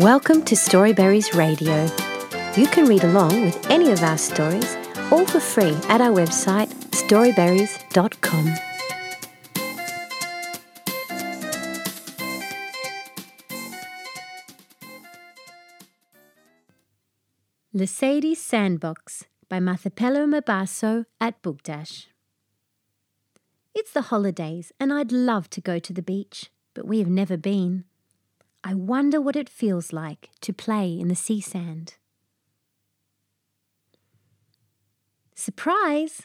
Welcome to Storyberries Radio. You can read along with any of our stories, all for free at our website, storyberries.com. Lesedi's Sandbox by Mathapelo Mabaso at Bookdash. It's the holidays and I'd love to go to the beach, but we have never been. I wonder what it feels like to play in the sea sand. Surprise!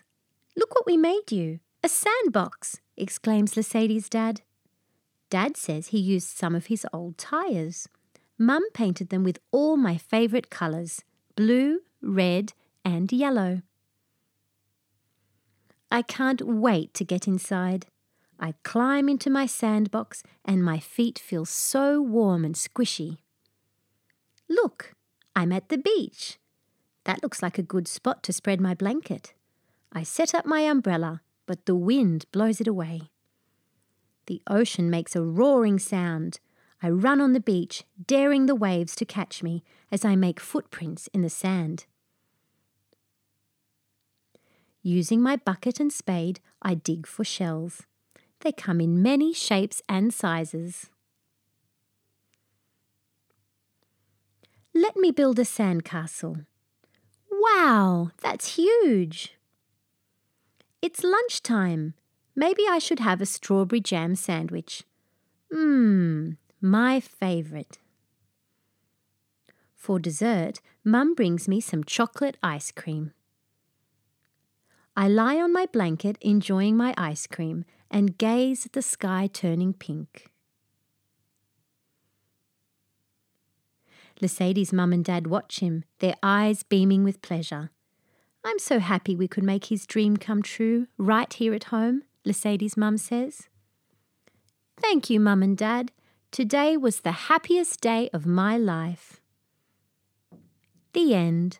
Look what we made you! A sandbox! Exclaims Lesedi's dad. Dad says he used some of his old tyres. Mum painted them with all my favourite colours, blue, red and yellow. I can't wait to get inside. I climb into my sandbox and my feet feel so warm and squishy. Look, I'm at the beach. That looks like a good spot to spread my blanket. I set up my umbrella, but the wind blows it away. The ocean makes a roaring sound. I run on the beach, daring the waves to catch me as I make footprints in the sand. Using my bucket and spade, I dig for shells. They come in many shapes and sizes. Let me build a sandcastle. Wow, that's huge! It's lunchtime. Maybe I should have a strawberry jam sandwich. My favourite. For dessert, Mum brings me some chocolate ice cream. I lie on my blanket enjoying my ice cream and gaze at the sky turning pink. Lesedi's mum and dad watch him, their eyes beaming with pleasure. I'm so happy we could make his dream come true right here at home, Lesedi's mum says. Thank you, Mum and Dad. Today was the happiest day of my life. The end.